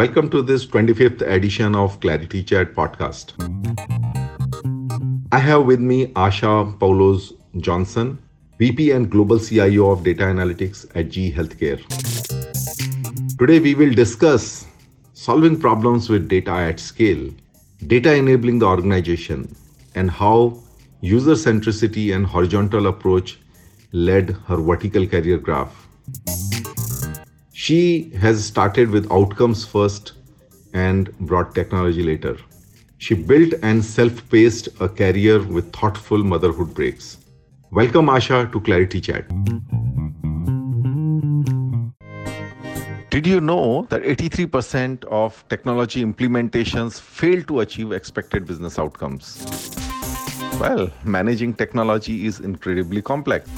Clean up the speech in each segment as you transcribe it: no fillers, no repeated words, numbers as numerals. Welcome to this 25th edition of ClariTea Chat podcast. I have with me Asha Poulose Johnson, VP and Global CIO of Data Analytics at GE Healthcare. Today we will discuss solving problems with data at scale, data enabling the organization, and how user centricity and horizontal approach led her vertical career graph. She has started with outcomes first and brought technology later. She built and self-paced a career with thoughtful motherhood breaks. Welcome Asha to ClariTea Chat. Did you know that 83% of technology implementations fail to achieve expected business outcomes? Well, managing technology is incredibly complex.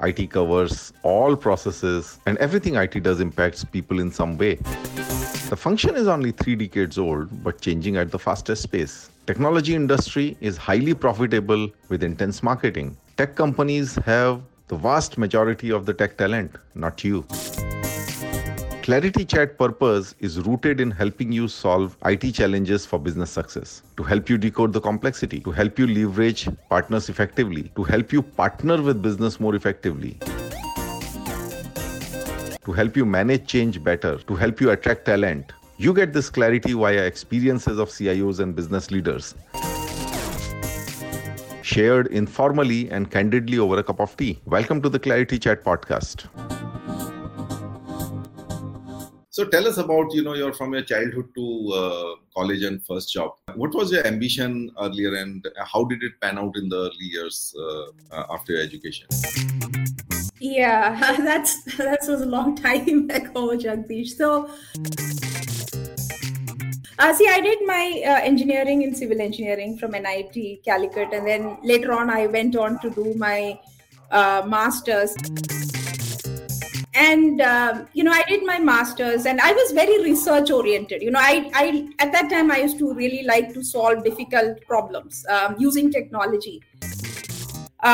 IT covers all processes, and everything IT does impacts people in some way. The function is only 3 decades old, but changing at the fastest pace. Technology industry is highly profitable with intense marketing. Tech companies have the vast majority of the tech talent, not you. ClariTea Chat purpose is rooted in helping you solve IT challenges for business success, to help you decode the complexity, to help you leverage partners effectively, to help you partner with business more effectively, to help you manage change better, to help you attract talent. You get this clarity via experiences of CIOs and business leaders, shared informally and candidly over a cup of tea. Welcome to the ClariTea Chat podcast. So tell us about, your from your childhood to college and first job. What was your ambition earlier and how did it pan out in the early years after your education? Yeah, that was a long time ago, Jagdish. So, I did my engineering in civil engineering from NIT Calicut, and then later on I went on to do my master's. And, I did my master's and I was very research oriented. I at that time, I used to really like to solve difficult problems using technology. When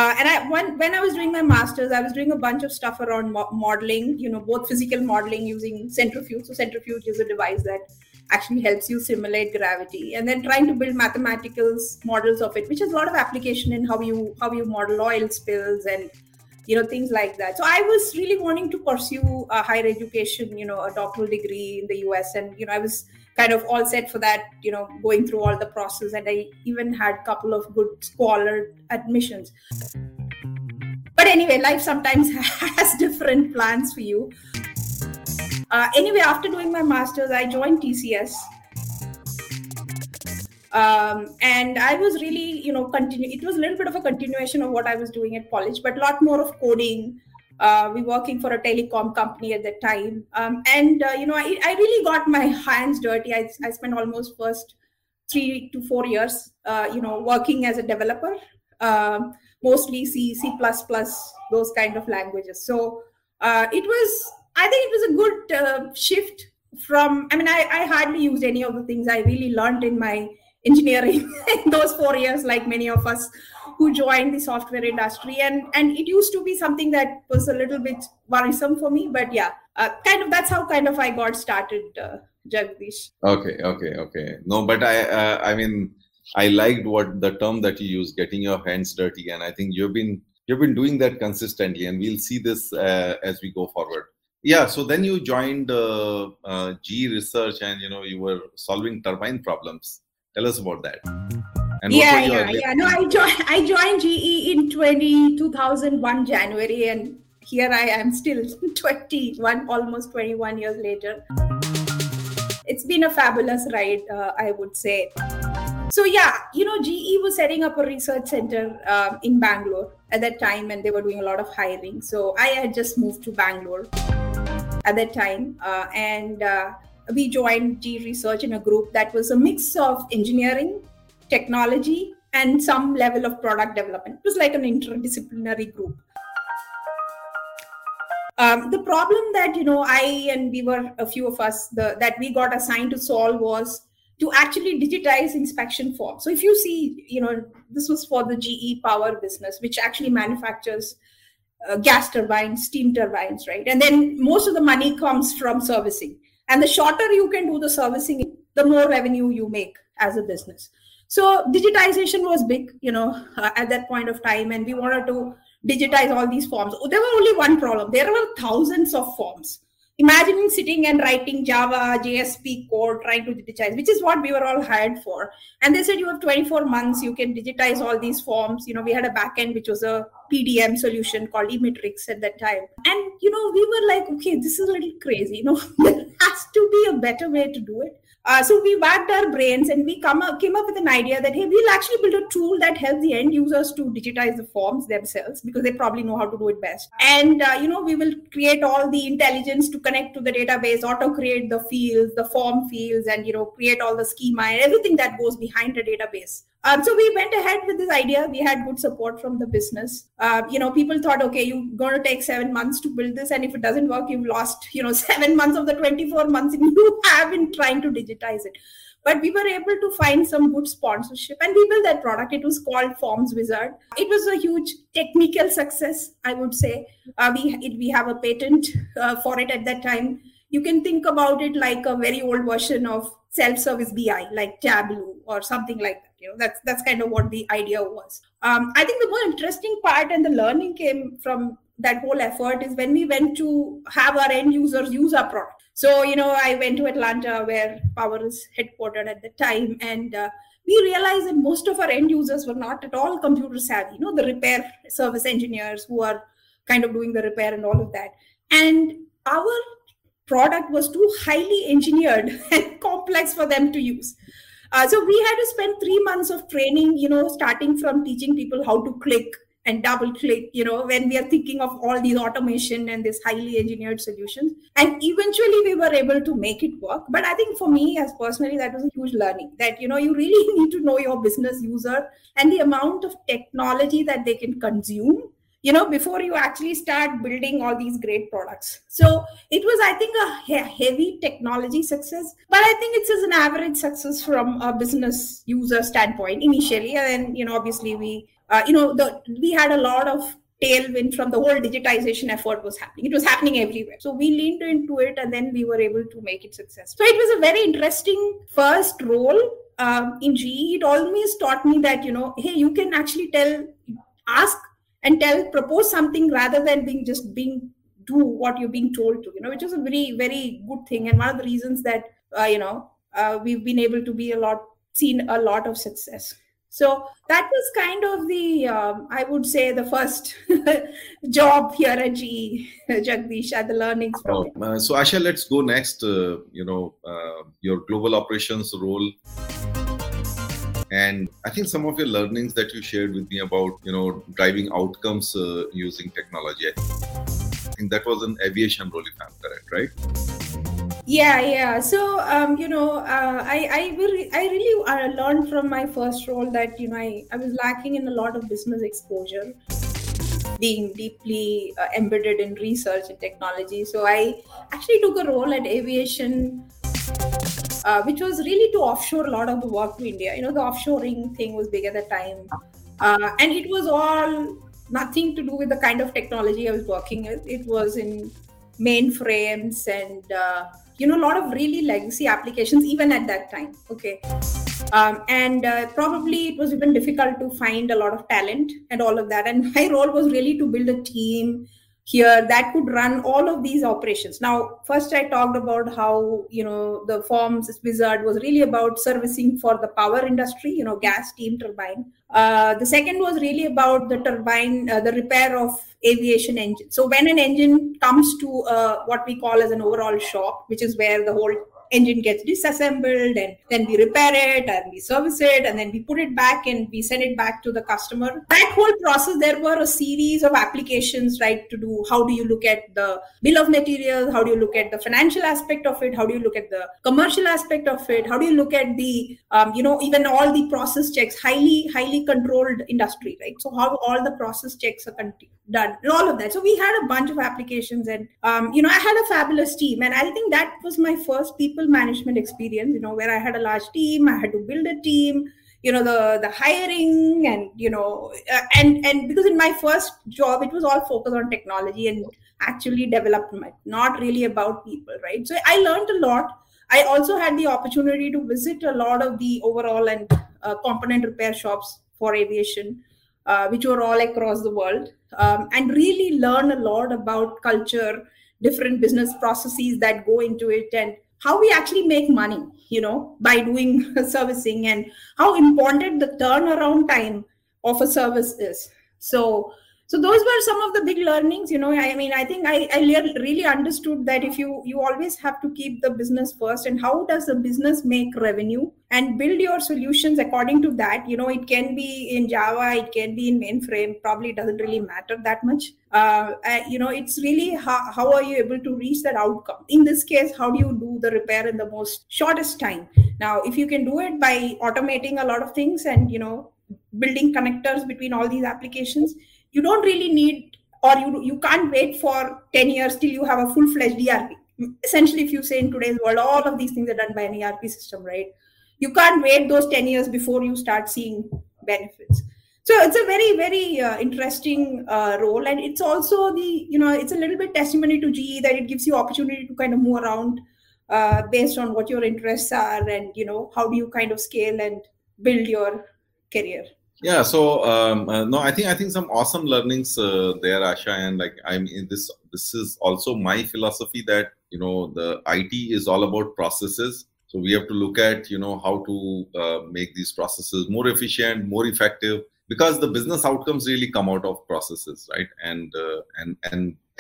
I was doing my master's, I was doing a bunch of stuff around modeling, both physical modeling using centrifuge. So centrifuge is a device that actually helps you simulate gravity, and then trying to build mathematical models of it, which has a lot of application in how you model oil spills and things like that. So I was really wanting to pursue a higher education, a doctoral degree in the US. And, I was kind of all set for that, going through all the process. And I even had a couple of good scholar admissions. But anyway, life sometimes has different plans for you. After doing my master's, I joined TCS. And I was really, it was a little bit of a continuation of what I was doing at college, but a lot more of coding. We were working for a telecom company at that time. I really got my hands dirty. I spent almost first 3 to 4 years, working as a developer, mostly C++, those kind of languages. So it was a good shift from, I hardly used any of the things I really learned in my engineering in those 4 years, like many of us who joined the software industry, and it used to be something that was a little bit worrisome for me, but that's how I got started, Jagdish. Okay. No, but I liked what the term that you use, getting your hands dirty, and I think you've been doing that consistently, and we'll see this as we go forward. Yeah, so then you joined GE Research, and you were solving turbine problems. Tell us about that. And No, I joined GE in 2001 January, and here I am still 21, almost 21 years later. It's been a fabulous ride, I would say. So GE was setting up a research center in Bangalore at that time, and they were doing a lot of hiring. So I had just moved to Bangalore at that time, we joined GE Research in a group that was a mix of engineering, technology, and some level of product development. It was like an interdisciplinary group. The problem that, that we got assigned to solve was to actually digitize inspection forms. So if you see, this was for the GE Power business, which actually manufactures gas turbines, steam turbines, right? And then most of the money comes from servicing. And the shorter you can do the servicing, the more revenue you make as a business. So digitization was big, you know, at that point of time, and we wanted to digitize all these forms. There were only one problem. There were thousands of forms. Imagining sitting and writing Java, JSP code, trying to digitize, which is what we were all hired for. And they said, you have 24 months, you can digitize all these forms. You know, we had a backend, which was a PDM solution called eMetrics at that time. And, you know, we were like, okay, this is a little crazy. You know, there has to be a better way to do it. So we wagged our brains and we came up with an idea that, hey, we'll actually build a tool that helps the end users to digitize the forms themselves, because they probably know how to do it best. And, you know, we will create all the intelligence to connect to the database, auto-create the fields, the form fields, and, you know, create all the schema and everything that goes behind the database. So we went ahead with this idea. We had good support from the business. You know, people thought, okay, you're going to take 7 months to build this. And if it doesn't work, you've lost, you know, 7 months of the 24 months you have been trying to digitize it. But we were able to find some good sponsorship and we built that product. It was called Forms Wizard. It was a huge technical success, I would say. We have a patent for it at that time. You can think about it like a very old version of self-service BI, like Tableau or something like that. You know, that's kind of what the idea was. I think the more interesting part and the learning came from that whole effort is when we went to have our end users use our product. So, you know, I went to Atlanta where Power is headquartered at the time, and we realized that most of our end users were not at all computer savvy, you know, the repair service engineers who are kind of doing the repair and all of that. And our product was too highly engineered and complex for them to use. So we had to spend 3 months of training, you know, starting from teaching people how to click and double click, you know, when we are thinking of all these automation and these highly engineered solutions. And eventually we were able to make it work. But I think for me as personally, that was a huge learning that, you know, you really need to know your business user and the amount of technology that they can consume, you know, before you actually start building all these great products. So it was, I think, a heavy technology success, but I think it's an average success from a business user standpoint initially. And then, you know, obviously we, you know, we had a lot of tailwind from the whole digitization effort was happening. It was happening everywhere. So we leaned into it and then we were able to make it successful. So it was a very interesting first role in GE. It always taught me that, you know, hey, you can actually propose something rather than do what you're being told to, you know, which is a very, very good thing. And one of the reasons that, you know, we've been able to seen a lot of success. So that was kind of the, I would say the first job here at GE, Jagdish, at the learnings. So Asha, let's go next, you know, your global operations role. And I think some of your learnings that you shared with me about, you know, driving outcomes using technology. I think that was an aviation role, if I'm correct, right? Yeah. So, you know, I really learned from my first role that, you know, I was lacking in a lot of business exposure, being deeply embedded in research and technology. So I actually took a role at aviation, which was really to offshore a lot of the work to India. You know, the offshoring thing was big at the time. And it was all nothing to do with the kind of technology I was working with. It was in mainframes and, you know, a lot of really legacy applications, even at that time. Okay. And probably it was even difficult to find a lot of talent and all of that. And my role was really to build a team here that could run all of these operations. Now, first I talked about how, you know, the Forms Wizard was really about servicing for the power industry, you know, gas, steam turbine. The second was really about the turbine, the repair of aviation engines. So when an engine comes to what we call as an overall shop, which is where the whole engine gets disassembled and then we repair it and we service it and then we put it back and we send it back to the customer. That whole process, there were a series of applications, right, to do. How do you look at the bill of materials? How do you look at the financial aspect of it? How do you look at the commercial aspect of it? How do you look at the, you know, even all the process checks, highly controlled industry, right? So how all the process checks are done and all of that. So we had a bunch of applications and, you know, I had a fabulous team and I think that was my first people management experience, you know, where I had a large team, I had to build a team, the hiring and, and because in my first job, it was all focused on technology and actually development, not really about people, right? So I learned a lot. I also had the opportunity to visit a lot of the overall and component repair shops for aviation, which were all across the world, and really learn a lot about culture, different business processes that go into it, and how we actually make money, by doing servicing, and how important the turnaround time of a service is. So those were some of the big learnings, I think I really understood that if you always have to keep the business first, and how does the business make revenue and build your solutions according to that. It can be in Java, it can be in mainframe, probably doesn't really matter that much. It's really how are you able to reach that outcome? In this case, how do you do the repair in the most shortest time? Now, if you can do it by automating a lot of things and, building connectors between all these applications, you don't really need, or you can't wait for 10 years till you have a full-fledged ERP. Essentially, if you say in today's world, all of these things are done by an ERP system, right? You can't wait those 10 years before you start seeing benefits. So it's a very, very interesting role. And it's also it's a little bit testimony to GE that it gives you opportunity to kind of move around based on what your interests are and, how do you kind of scale and build your career. Yeah, so I think some awesome learnings there, Asha, and this is also my philosophy that the IT is all about processes. So we have to look at how to make these processes more efficient, more effective, because the business outcomes really come out of processes, right? And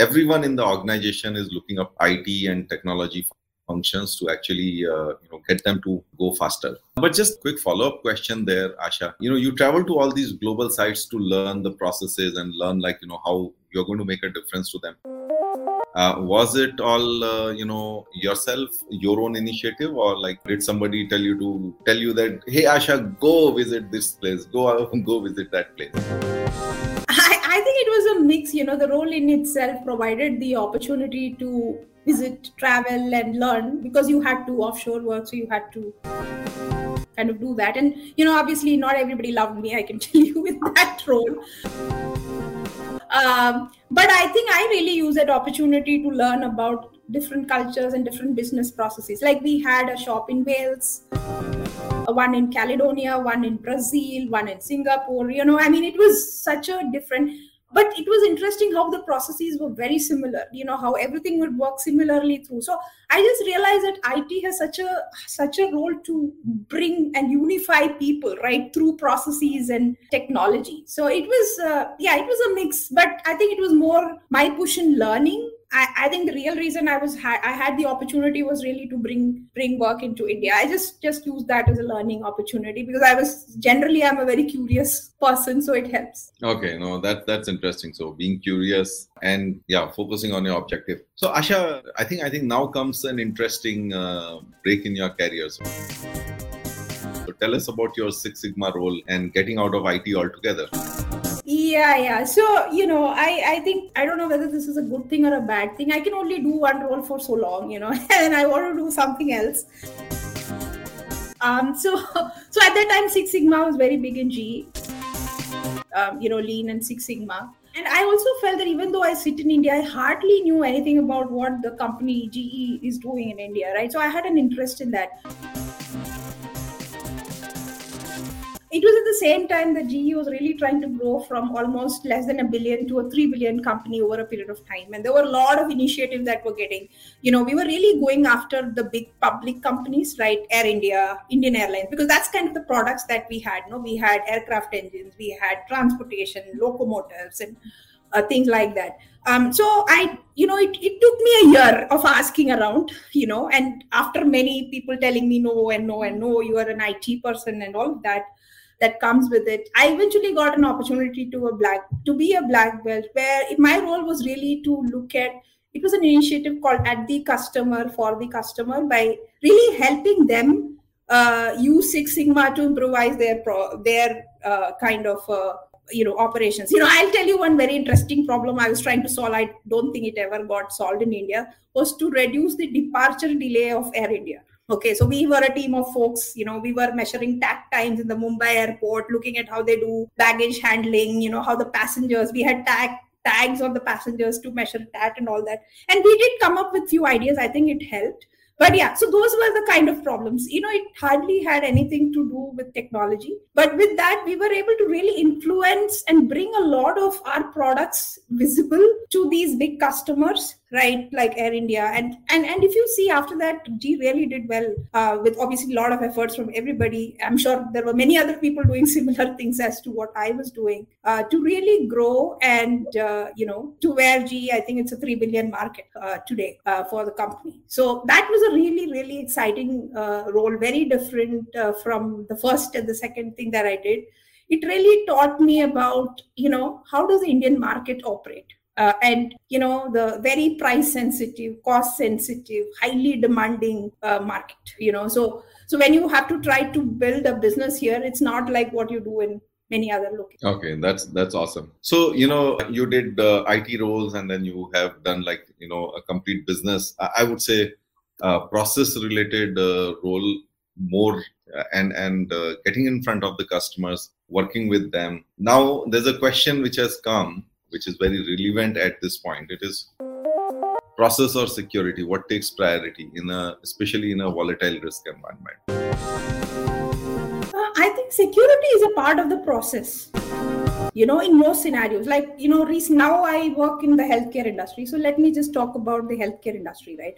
everyone in the organization is looking up IT and technology functions to actually get them to go faster. But just quick follow-up question there, Asha. You travel to all these global sites to learn the processes and learn how you're going to make a difference to them. Was it all yourself, your own initiative, or did somebody tell you that, hey Asha, go visit this place, go visit that place? I think it was a mix. The role in itself provided the opportunity to visit, travel, and learn, because you had to offshore work, so you had to kind of do that. And obviously, not everybody loved me, I can tell you, with that role. But I think I really used that opportunity to learn about different cultures and different business processes. We had a shop in Wales, one in Caledonia, one in Brazil, one in Singapore. It was such a different. But it was interesting how the processes were very similar, how everything would work similarly through. So I just realized that IT has such a role to bring and unify people, right, through processes and technology. So it was, it was a mix, but I think it was more my push in learning. I think the real reason I had the opportunity was really to bring work into India. I just used that as a learning opportunity, because I'm a very curious person, so it helps. Okay, no, that's interesting. So being curious and focusing on your objective. So Asha, I think now comes an interesting break in your career. So tell us about your Six Sigma role and getting out of IT altogether. Yeah. So, I think, I don't know whether this is a good thing or a bad thing. I can only do one role for so long, and I want to do something else. So at that time, Six Sigma was very big in GE, Lean and Six Sigma. And I also felt that even though I sit in India, I hardly knew anything about what the company GE is doing in India, right? So I had an interest in that. It was at the same time that GE was really trying to grow from almost less than $1 billion to a $3 billion company over a period of time. And there were a lot of initiatives that were getting, we were really going after the big public companies, right? Air India, Indian Airlines, because that's kind of the products that we had. We had aircraft engines, we had transportation, locomotives, and things like that. So it took me a year of asking around, and after many people telling me no, you are an IT person and all of that comes with it. I eventually got an opportunity to be a black belt, where my role was really to look at, it was an initiative called At the Customer for the Customer, by really helping them use Six Sigma to improvise their kind of operations. I'll tell you one very interesting problem I was trying to solve. I don't think it ever got solved in India. Was to reduce the departure delay of Air India. Okay, so we were a team of folks, you know, we were measuring takt times in the Mumbai airport, looking at how they do baggage handling, you know, how the passengers, we had tags on the passengers to measure that and all that. And we did come up with few ideas. I think it helped. But yeah, so those were the kind of problems. You know, it hardly had anything to do with technology. But with that, we were able to really influence and bring a lot of our products visible to these big customers, right? Like Air India. And if you see after that, GE really did well with obviously a lot of efforts from everybody. I'm sure there were many other people doing similar things as to what I was doing to really grow and, you know, to where GE, I think it's a 3 billion market today for the company. So that was a really, really exciting role, very different from the first and the second thing that I did. It really taught me about, you know, how does the Indian market operate? And, you know, the very price sensitive, cost sensitive, highly demanding market, you know. So when you have to try to build a business here, it's not like what you do in many other locations. Okay, that's awesome. So, you know, you did IT roles and then you have done like, you know, a complete business, I would say, process related role more and getting in front of the customers, working with them. Now, there's a question which has come, which is very relevant at this point. It is process or security, what takes priority in especially in a volatile risk environment? I think security is a part of the process, you know, in most scenarios. Like, you know, now I work in the healthcare industry. So let me just talk about the healthcare industry, right?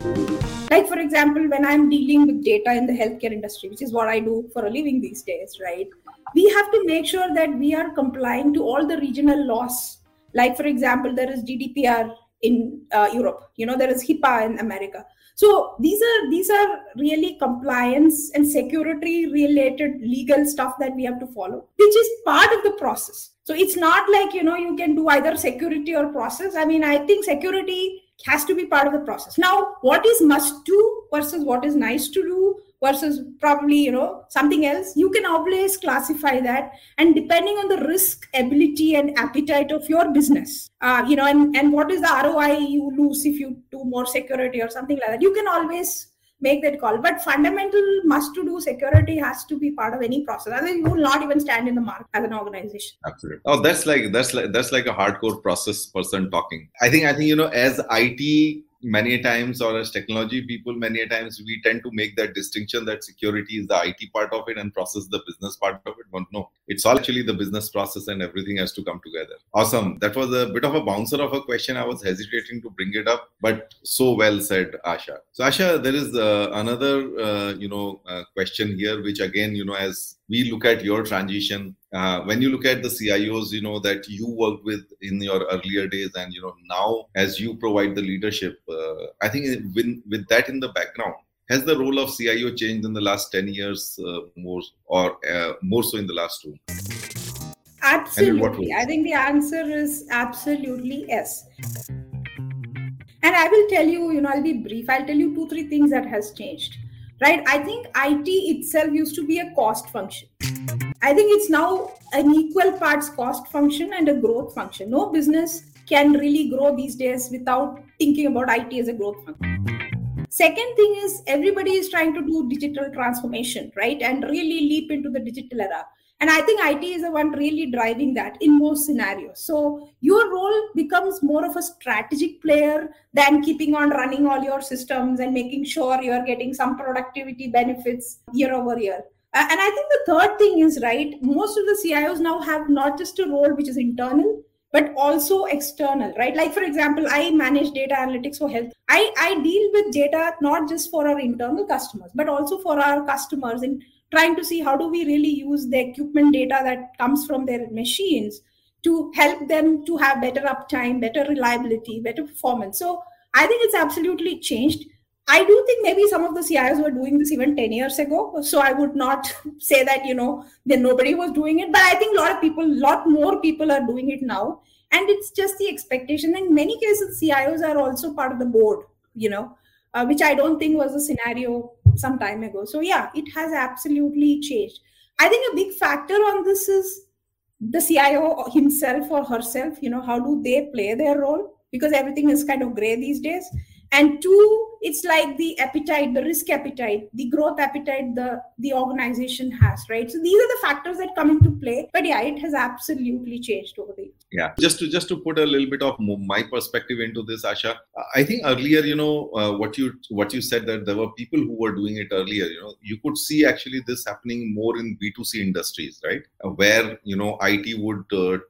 Like, for example, when I'm dealing with data in the healthcare industry, which is what I do for a living these days, right? We have to make sure that we are complying to all the regional laws. Like, for example, there is GDPR in Europe, you know, there is HIPAA in America. So these are really compliance and security related legal stuff that we have to follow, which is part of the process. So it's not like, you know, you can do either security or process. I mean, I think security has to be part of the process. Now, what is must do versus what is nice to do versus probably, you know, something else, you can always classify that. And depending on the risk, ability and appetite of your business, you know, and what is the ROI you lose if you do more security or something like that, you can always make that call. But fundamental must to do security has to be part of any process. Otherwise, you will not even stand in the market as an organization. Absolutely. Oh, that's like a hardcore process person talking. I think, you know, as IT many times, or as technology people, many times we tend to make that distinction that security is the IT part of it and process the business part of it. But no, it's all actually the business process and everything has to come together. Awesome. That was a bit of a bouncer of a question. I was hesitating to bring it up, but so well said, Asha. So Asha, there is another, question here, which again, you know, as we look at your transition, when you look at the CIOs, you know, that you worked with in your earlier days and, you know, now as you provide the leadership, I think with that in the background, has the role of CIO changed in the last 10 years more so in the last 2? Absolutely. I think the answer is absolutely yes. And I will tell you, you know, I'll be brief. I'll tell you 2-3 things that has changed. Right. I think IT itself used to be a cost function. I think it's now an equal parts cost function and a growth function. No business can really grow these days without thinking about IT as a growth function. Second thing is everybody is trying to do digital transformation, right? And really leap into the digital era. And I think IT is the one really driving that in most scenarios. So your role becomes more of a strategic player than keeping on running all your systems and making sure you're getting some productivity benefits year over year. And I think the third thing is, right, most of the CIOs now have not just a role which is internal, but also external, right? Like, for example, I manage data analytics for health. I deal with data not just for our internal customers, but also for our customers in trying to see how do we really use the equipment data that comes from their machines to help them to have better uptime, better reliability, better performance. So I think it's absolutely changed. I do think maybe some of the CIOs were doing this even 10 years ago. So I would not say that, you know, that nobody was doing it. But I think a lot more people are doing it now. And it's just the expectation. In many cases, CIOs are also part of the board, you know, which I don't think was a scenario some time ago. So yeah, it has absolutely changed. I think a big factor on this is the CIO himself or herself, you know, how do they play their role? Because everything is kind of gray these days. And two, it's like the appetite, the risk appetite, the growth appetite the organization has, right? So these are the factors that come into play. But yeah, it has absolutely changed over the years. Yeah. Just to put a little bit of my perspective into this, Asha, I think earlier, what you said that there were people who were doing it earlier, you could see actually this happening more in B2C industries, right? Where, IT would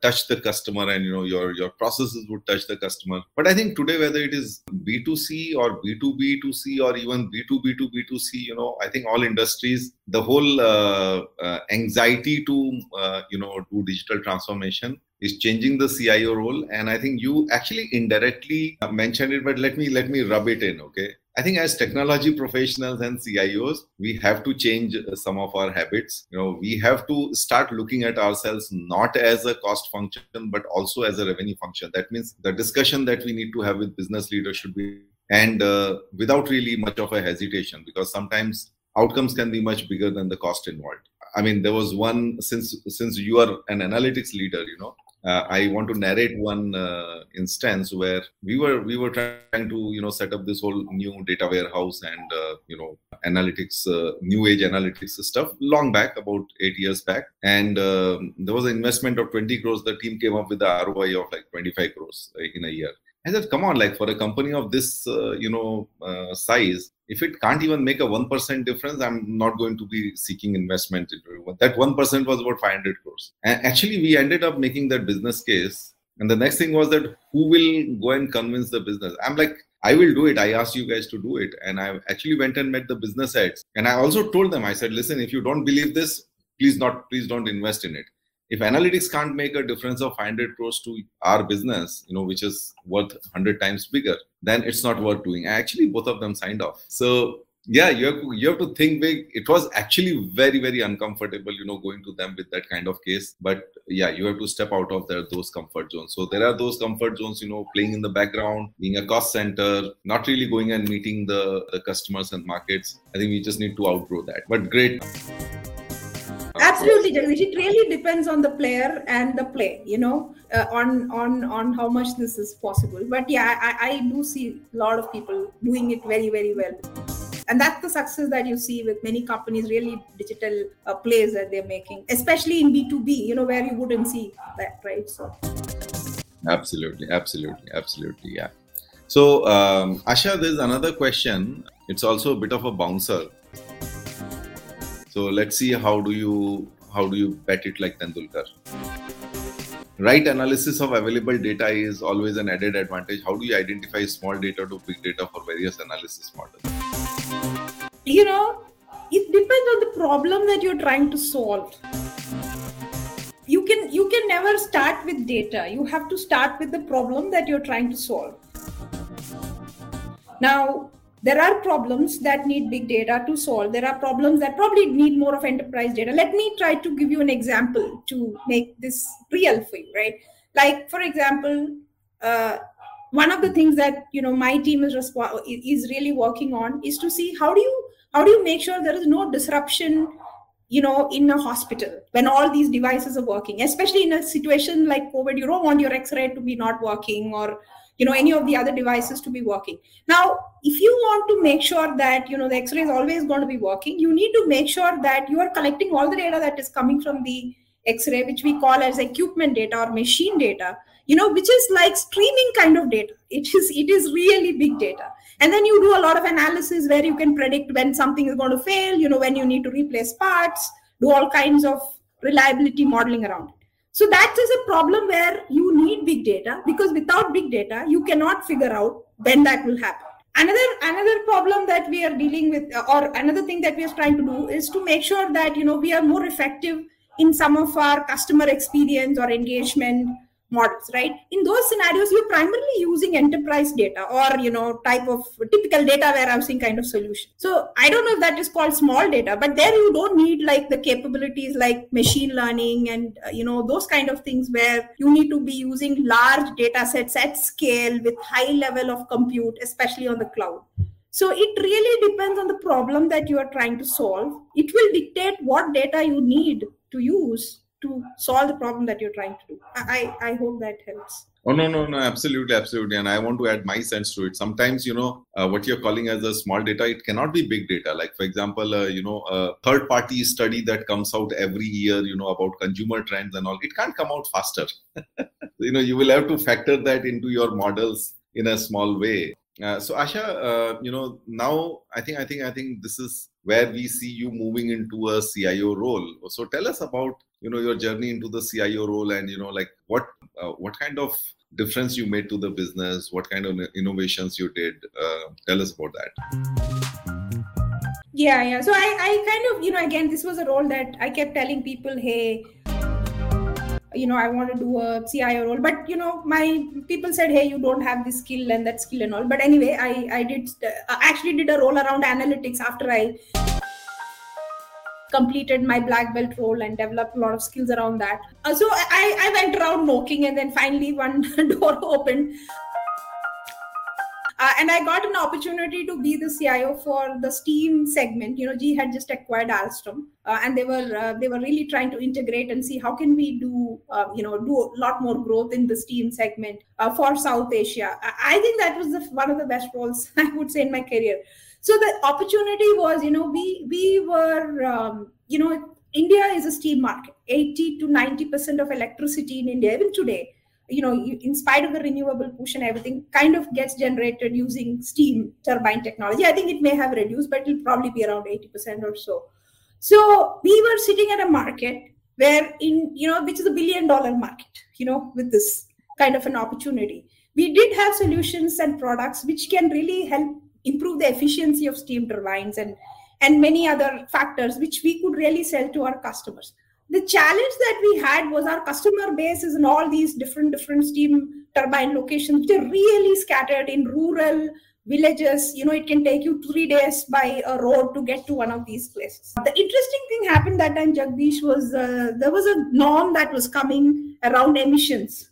touch the customer and, your processes would touch the customer. But I think today, whether it is B2C or B2B2C or even B2B2B2C, I think all industries, the whole anxiety to, do digital transformation is changing the CIO role. And I think you actually indirectly mentioned it, but let me rub it in, okay? I think as technology professionals and CIOs, we have to change some of our habits. We have to start looking at ourselves not as a cost function, but also as a revenue function. That means the discussion that we need to have with business leaders should be, and without really much of a hesitation, because sometimes outcomes can be much bigger than the cost involved. I mean, there was one, since you are an analytics leader, I want to narrate one instance where we were trying to set up this whole new data warehouse and analytics, new age analytics stuff long back, about 8 years back, and there was an investment of 20 crores. The team came up with the ROI of like 25 crores in a year. I said, come on, like for a company of this, size, if it can't even make a 1% difference, I'm not going to be seeking investment. That 1% was about 500 crores. And actually, we ended up making that business case. And the next thing was that who will go and convince the business? I'm like, I will do it. I asked you guys to do it. And I actually went and met the business heads. And I also told them, I said, listen, if you don't believe this, please don't invest in it. If analytics can't make a difference of 500 crores to our business, which is worth 100 times bigger, then it's not worth doing. Actually, both of them signed off. So yeah, you have to think big. It was actually very, very uncomfortable, going to them with that kind of case. But yeah, you have to step out of those comfort zones. So there are those comfort zones, playing in the background, being a cost center, not really going and meeting the customers and markets. I think we just need to outgrow that. But great. Absolutely, Jagdish. It really depends on the player and the play, on how much this is possible. But yeah, I do see a lot of people doing it very, very well. And that's the success that you see with many companies, really digital plays that they're making, especially in B2B, where you wouldn't see that, right? So. Absolutely. Yeah. So, Asha, there's another question. It's also a bit of a bouncer. So let's see, how do you bet it like Tendulkar? Right analysis of available data is always an added advantage. How do you identify small data to big data for various analysis models? It depends on the problem that you're trying to solve. You can never start with data. You have to start with the problem that you're trying to solve. Now, there are problems that need big data to solve. There are problems that probably need more of enterprise data. Let me try to give you an example to make this real for you, right? Like, for example, one of the things that my team is really working on is to see how do you make sure there is no disruption, in a hospital when all these devices are working, especially in a situation like COVID. You don't want your X-ray to be not working or any of the other devices to be working. Now, if you want to make sure that, the X-ray is always going to be working, you need to make sure that you are collecting all the data that is coming from the X-ray, which we call as equipment data or machine data, which is like streaming kind of data. It is really big data. And then you do a lot of analysis where you can predict when something is going to fail, when you need to replace parts, do all kinds of reliability modeling around it. So that is a problem where you need big data, because without big data, you cannot figure out when that will happen. Another problem that we are dealing with, or another thing that we are trying to do, is to make sure that, we are more effective in some of our customer experience or engagement models, right? In those scenarios, you're primarily using enterprise data or, type of typical data warehousing kind of solution. So I don't know if that is called small data, but there you don't need like the capabilities like machine learning and, those kind of things where you need to be using large data sets at scale with high level of compute, especially on the cloud. So it really depends on the problem that you are trying to solve. It will dictate what data you need to use to solve the problem that you're trying to do. I hope that helps. Oh, no, absolutely. And I want to add my sense to it. Sometimes, what you're calling as a small data, it cannot be big data. Like, for example, a third party study that comes out every year, about consumer trends and all, it can't come out faster. You will have to factor that into your models in a small way. So Asha, now I think this is where we see you moving into a CIO role. So tell us about, your journey into the CIO role and, what kind of difference you made to the business, what kind of innovations you did. Tell us about that. Yeah. So I kind of, again, this was a role that I kept telling people, hey, I want to do a CIO role, but my people said, hey, you don't have this skill and that skill and all. But anyway, I actually did a role around analytics after I completed my black belt role and developed a lot of skills around that. So I went around knocking, and then finally one door opened. And I got an opportunity to be the CIO for the steam segment. GE had just acquired Alstom, and they were really trying to integrate and see how can we do a lot more growth in the steam segment for South Asia. I think that was one of the best roles I would say in my career. So the opportunity was, India is a steam market. 80 to 90% of electricity in India, even today, in spite of the renewable push and everything, kind of gets generated using steam turbine technology. I think it may have reduced, but it'll probably be around 80% or so. So we were sitting at a market where which is $1 billion market, with this kind of an opportunity. We did have solutions and products which can really help improve the efficiency of steam turbines and many other factors which we could really sell to our customers. The challenge that we had was our customer base is in all these different steam turbine locations, which are really scattered in rural villages. It can take you 3 days by a road to get to one of these places. The interesting thing happened that time, Jagdish, was there was a norm that was coming around emissions.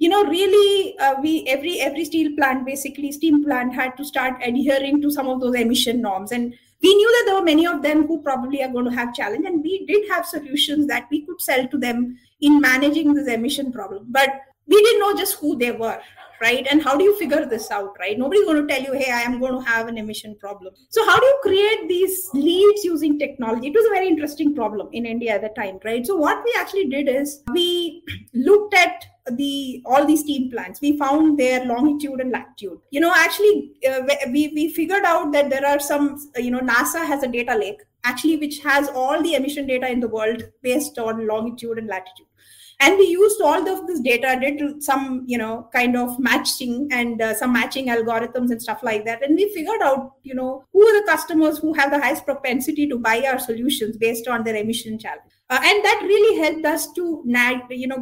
We every steel plant, basically steam plant, had to start adhering to some of those emission norms. And we knew that there were many of them who probably are going to have challenge, and we did have solutions that we could sell to them in managing this emission problem. But we didn't know just who they were, right? And how do you figure this out, right? Nobody's going to tell you, hey, I am going to have an emission problem. So how do you create these leads using technology? It was a very interesting problem in India at the time, right? So what we actually did is we looked at all these steam plants. We found their longitude and latitude. We figured out that there are some, NASA has a data lake, actually, which has all the emission data in the world based on longitude and latitude. And we used all of this data, did some, kind of matching and some matching algorithms and stuff like that. And we figured out, who are the customers who have the highest propensity to buy our solutions based on their emission challenge. And that really helped us to,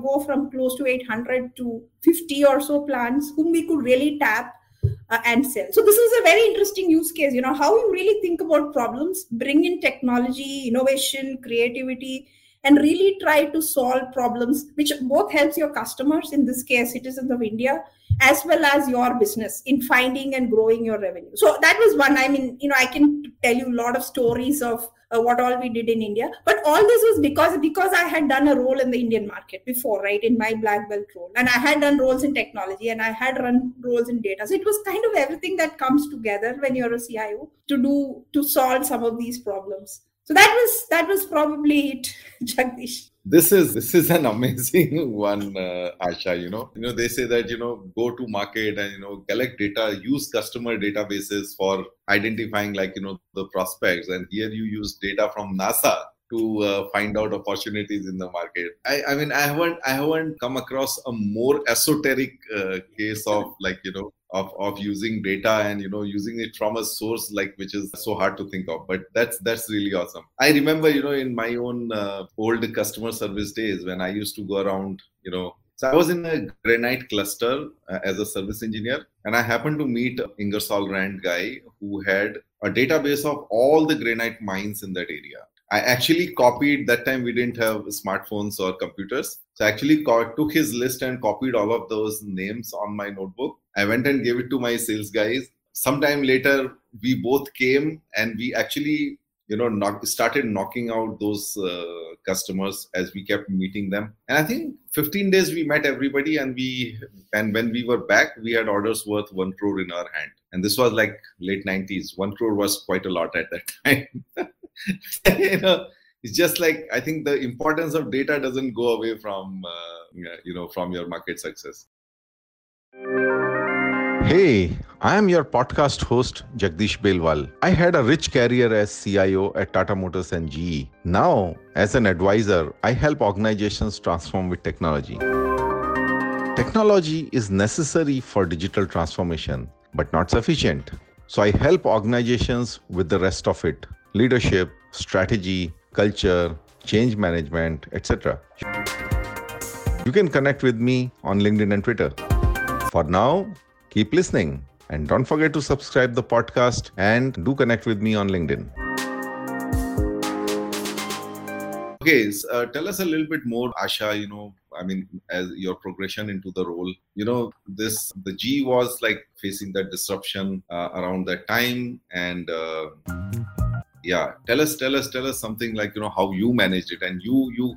go from close to 800 to 50 or so plants whom we could really tap and sell. So this is a very interesting use case, how you really think about problems, bring in technology, innovation, creativity, and really try to solve problems, which both helps your customers, in this case, citizens of India, as well as your business in finding and growing your revenue. So that was one. I can tell you a lot of stories of what all we did in India. But all this was because I had done a role in the Indian market before, right, in my black belt role. And I had done roles in technology, and I had run roles in data. So it was kind of everything that comes together when you're a CIO to solve some of these problems. So that was probably it, Jagdish. This is an amazing one, Asha. They say that, go to market and, collect data, use customer databases for identifying the prospects. And here you use data from NASA to find out opportunities in the market. I haven't come across a more esoteric case of of using data and using it from a source which is so hard to think of, but that's really awesome. I remember in my own old customer service days when I used to go around. So I was in a granite cluster as a service engineer, and I happened to meet Ingersoll Rand guy who had a database of all the granite mines in that area. I actually copied, that time we didn't have smartphones or computers. So I actually took his list and copied all of those names on my notebook. I went and gave it to my sales guys. Sometime later, we both came and we actually, started knocking out those customers as we kept meeting them. And I think 15 days we met everybody, and when we were back, we had orders worth 1 crore in our hand. And this was like late 90s. 1 crore was quite a lot at that time. It's just like, I think the importance of data doesn't go away from your market success. Hey, I am your podcast host, Jagdish Belwal. I had a rich career as CIO at Tata Motors and GE. Now, as an advisor, I help organizations transform with technology. Technology is necessary for digital transformation, but not sufficient. So I help organizations with the rest of it: leadership, strategy, culture, change management, etc. You can connect with me on LinkedIn and Twitter. For now, keep listening, and don't forget to subscribe the podcast and do connect with me on LinkedIn. Okay, so, tell us a little bit more, Asha, as your progression into the role. The GE was like facing that disruption around that time, and tell us something like, how you managed it, and you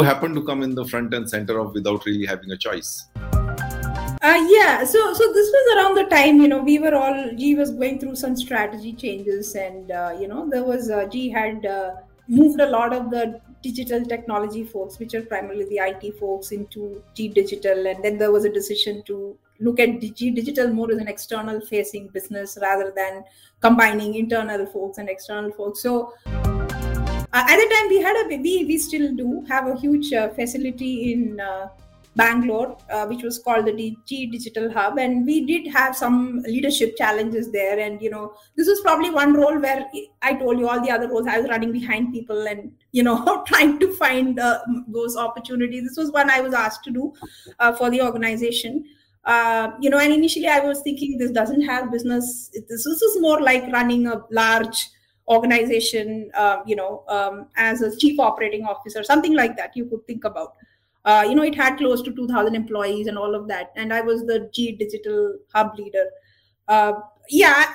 happened to come in the front and center of without really having a choice. So this was around the time, we were all, GE was going through some strategy changes, and, GE had moved a lot of the digital technology folks, which are primarily the IT folks, into GE Digital. And then there was a decision to look at GE Digital more as an external facing business rather than combining internal folks and external folks. So at the time we still do have a huge facility in Bangalore, which was called the GE Digital Hub, and we did have some leadership challenges there. And this was probably one role where I told you all the other roles I was running behind people and trying to find those opportunities. This was one I was asked to do for the organization. And initially I was thinking this doesn't have business. This is more like running a large organization, as a chief operating officer, something like that you could think about. It had close to 2,000 employees and all of that. And I was the GE Digital Hub leader. But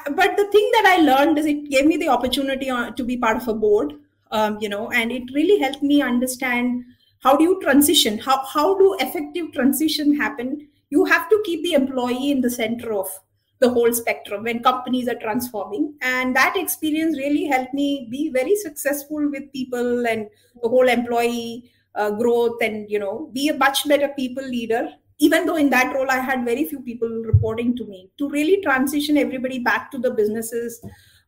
the thing that I learned is it gave me the opportunity to be part of a board, and it really helped me understand how do you transition, how do effective transition happen? You have to keep the employee in the center of the whole spectrum when companies are transforming. And that experience really helped me be very successful with people and the whole employee growth, and be a much better people leader, even though in that role I had very few people reporting to me, to really transition everybody back to the businesses,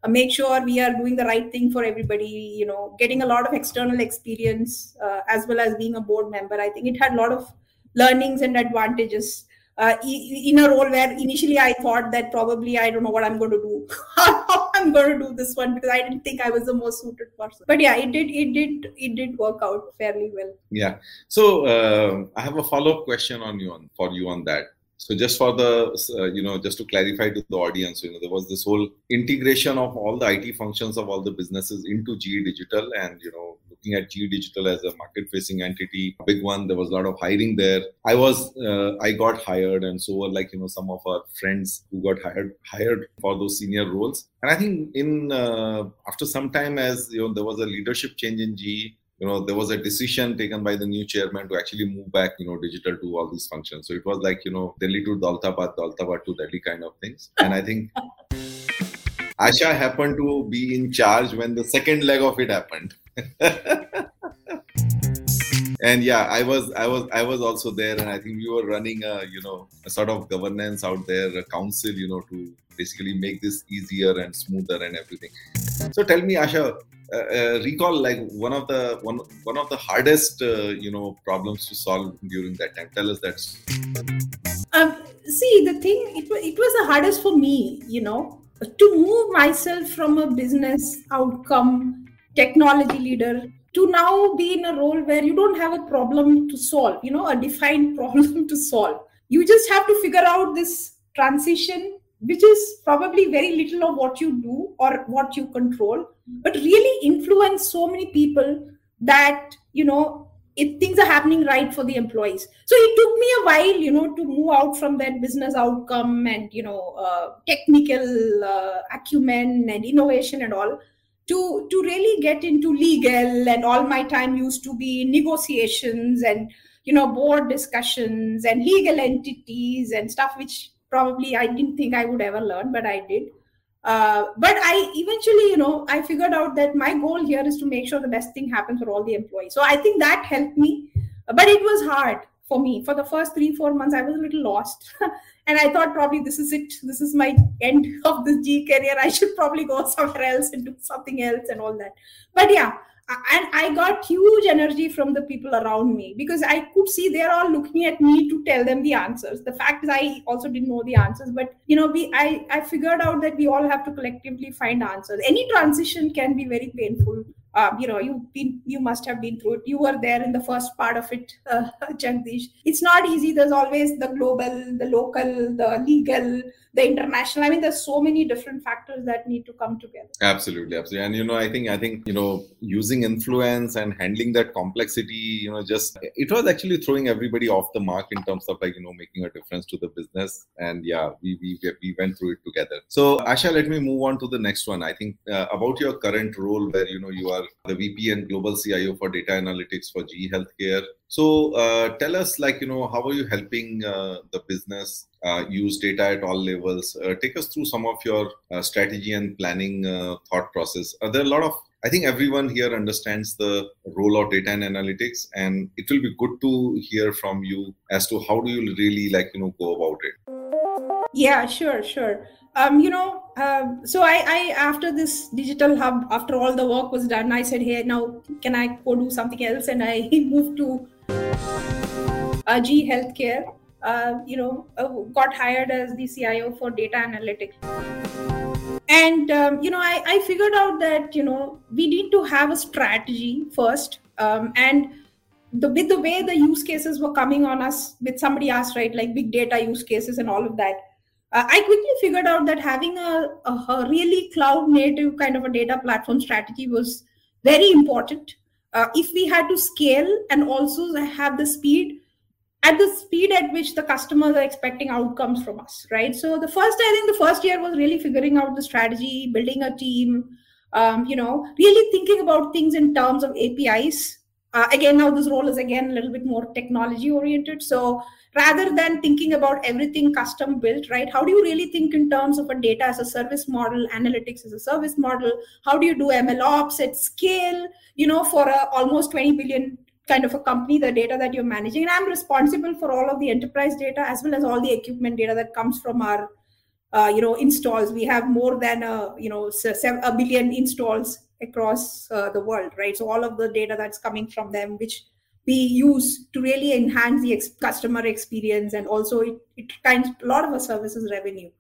make sure we are doing the right thing for everybody, getting a lot of external experience, as well as being a board member. I think it had a lot of learnings and advantages in a role where initially I thought that probably I don't know what I'm going to do, how I'm going to do this one, because I didn't think I was the most suited person. But yeah, it did work out fairly well. Yeah. So I have a follow-up question for you on that. So just for the, just to clarify to the audience, there was this whole integration of all the IT functions of all the businesses into GE Digital, and, looking at GE Digital as a market-facing entity, a big one, there was a lot of hiring there. I got hired, and so were some of our friends who got hired for those senior roles. And I think after some time, as there was a leadership change in GE, there was a decision taken by the new chairman to actually move back, digital to all these functions. So it was like, Delhi to Daltabad, Daltabad to Delhi kind of things. And I think Asha happened to be in charge when the second leg of it happened. And yeah, I was also there, and I think we were running a sort of governance out there, a council, to basically make this easier and smoother and everything. So tell me, Asha, recall like one of the hardest problems to solve during that time. Tell us that. The thing, it was the hardest for me, to move myself from a business outcome technology leader to now be in a role where you don't have a problem to solve, a defined problem to solve. You just have to figure out this transition, which is probably very little of what you do or what you control, but really influence so many people that, if things are happening right for the employees. So it took me a while, to move out from that business outcome and, technical acumen and innovation and all, to really get into legal, and all my time used to be negotiations and, you know, board discussions and legal entities and stuff, which probably I didn't think I would ever learn, but I did. But I eventually, you know, I figured out that my goal here is to make sure the best thing happens for all the employees. So I think that helped me, but it was hard for me. For the first 3-4 months, I was a little lost. And I thought probably this is it. This is my end of this GE career. I should probably go somewhere else and do something else and all that. But yeah, and I got huge energy from the people around me because I could see they're all looking at me to tell them the answers. The fact is I also didn't know the answers, but you know, I figured out that we all have to collectively find answers. Any transition can be very painful. You know, you must have been through it. You were there in the first part of it, Jagdish. It's not easy. There's always the global, the local, the legal, the international. I mean, there's so many different factors that need to come together. Absolutely, absolutely. And you know, I think you know, using influence and handling that complexity, you know, just it was actually throwing everybody off the mark in terms of, like, you know, making a difference to the business. And yeah, we went through it together. So Asha, let me move on to the next one. I think about your current role, where, you know, you are the VP and Global CIO for Data Analytics for GE Healthcare. So tell us, like, you know, how are you helping the business use data at all levels? Take us through some of your strategy and planning thought process. Are there a lot of, I think everyone here understands the role of data and analytics, and it will be good to hear from you as to how do you really, like, you know, go about it. Yeah, sure. You know, so I after this digital hub, after all the work was done, I said, hey, now can I go do something else? And I moved to GE Healthcare, you know, got hired as the CIO for data analytics. And, you know, I figured out that, you know, we need to have a strategy first. And with the way the use cases were coming on us, with somebody asked, right, like big data use cases and all of that. I quickly figured out that having a really cloud-native kind of a data platform strategy was very important. If we had to scale and also have the speed at which the customers are expecting outcomes from us, right? So I think the first year was really figuring out the strategy, building a team, you know, really thinking about things in terms of APIs. Again, now this role is again a little bit more technology oriented. So rather than thinking about everything custom built, right? How do you really think in terms of a data as a service model, analytics as a service model? How do you do MLOps at scale? You know, for a almost 20 billion kind of a company, the data that you're managing. And I'm responsible for all of the enterprise data as well as all the equipment data that comes from our, you know, installs. We have more than you know, 7 billion installs across the world, right? So all of the data that's coming from them, which we use to really enhance the customer experience, and also it kinds a lot of our services revenue.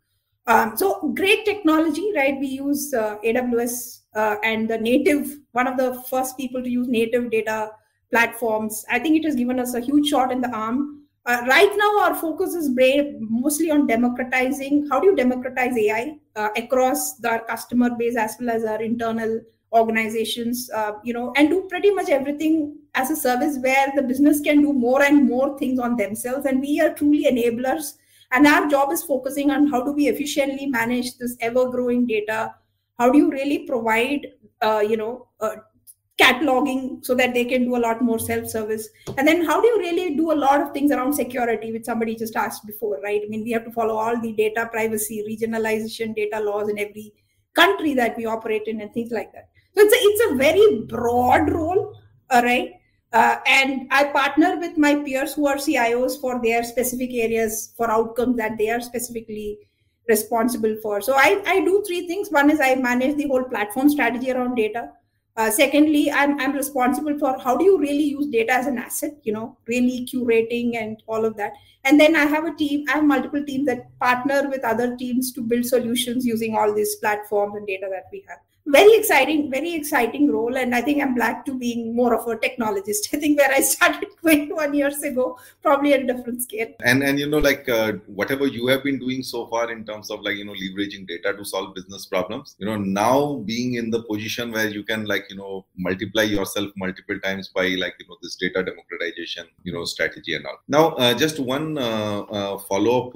So great technology, right? We use AWS and the native, one of the first people to use native data platforms. I think it has given us a huge shot in the arm. Right now, our focus is mostly on democratizing. How do you democratize AI across our customer base as well as our internal organizations, you know, and do pretty much everything as a service where the business can do more and more things on themselves. And we are truly enablers. And our job is focusing on how do we efficiently manage this ever-growing data? How do you really provide, you know, cataloging so that they can do a lot more self-service? And then how do you really do a lot of things around security, which somebody just asked before, right? I mean, we have to follow all the data privacy, regionalization, data laws in every country that we operate in and things like that. So it's a very broad role, all right? And I partner with my peers who are CIOs for their specific areas, for outcomes that they are specifically responsible for. So I do three things. One is I manage the whole platform strategy around data. Secondly, I'm responsible for how do you really use data as an asset, you know, really curating and all of that. And then I have multiple teams that partner with other teams to build solutions using all these platforms and data that we have. Very exciting role. And I think I'm glad to being more of a technologist. I think where I started 21 years ago, probably at a different scale. And you know, like whatever you have been doing so far in terms of, like, you know, leveraging data to solve business problems, you know, now being in the position where you can, like, you know, multiply yourself multiple times by, like, you know, this data democratization, you know, strategy and all. Now, just one follow-up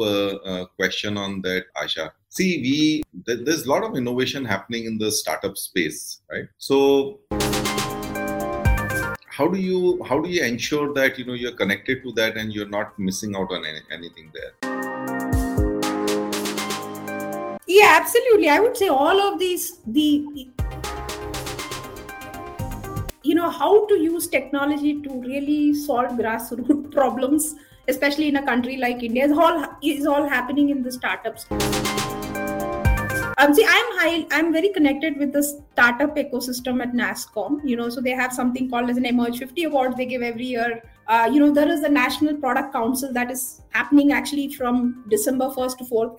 question on that, Asha. See, there's a lot of innovation happening in the startup space, right? So how do you ensure that you're connected to that and you're not missing out on anything there? Yeah, absolutely. I would say all of these, how to use technology to really solve grassroots problems, especially in a country like India, is all happening in the startups. I'm very connected with the startup ecosystem at NASSCOM, so they have something called as an Emerge 50 Award they give every year. There is the National Product Council that is happening actually from December 1st to 4th.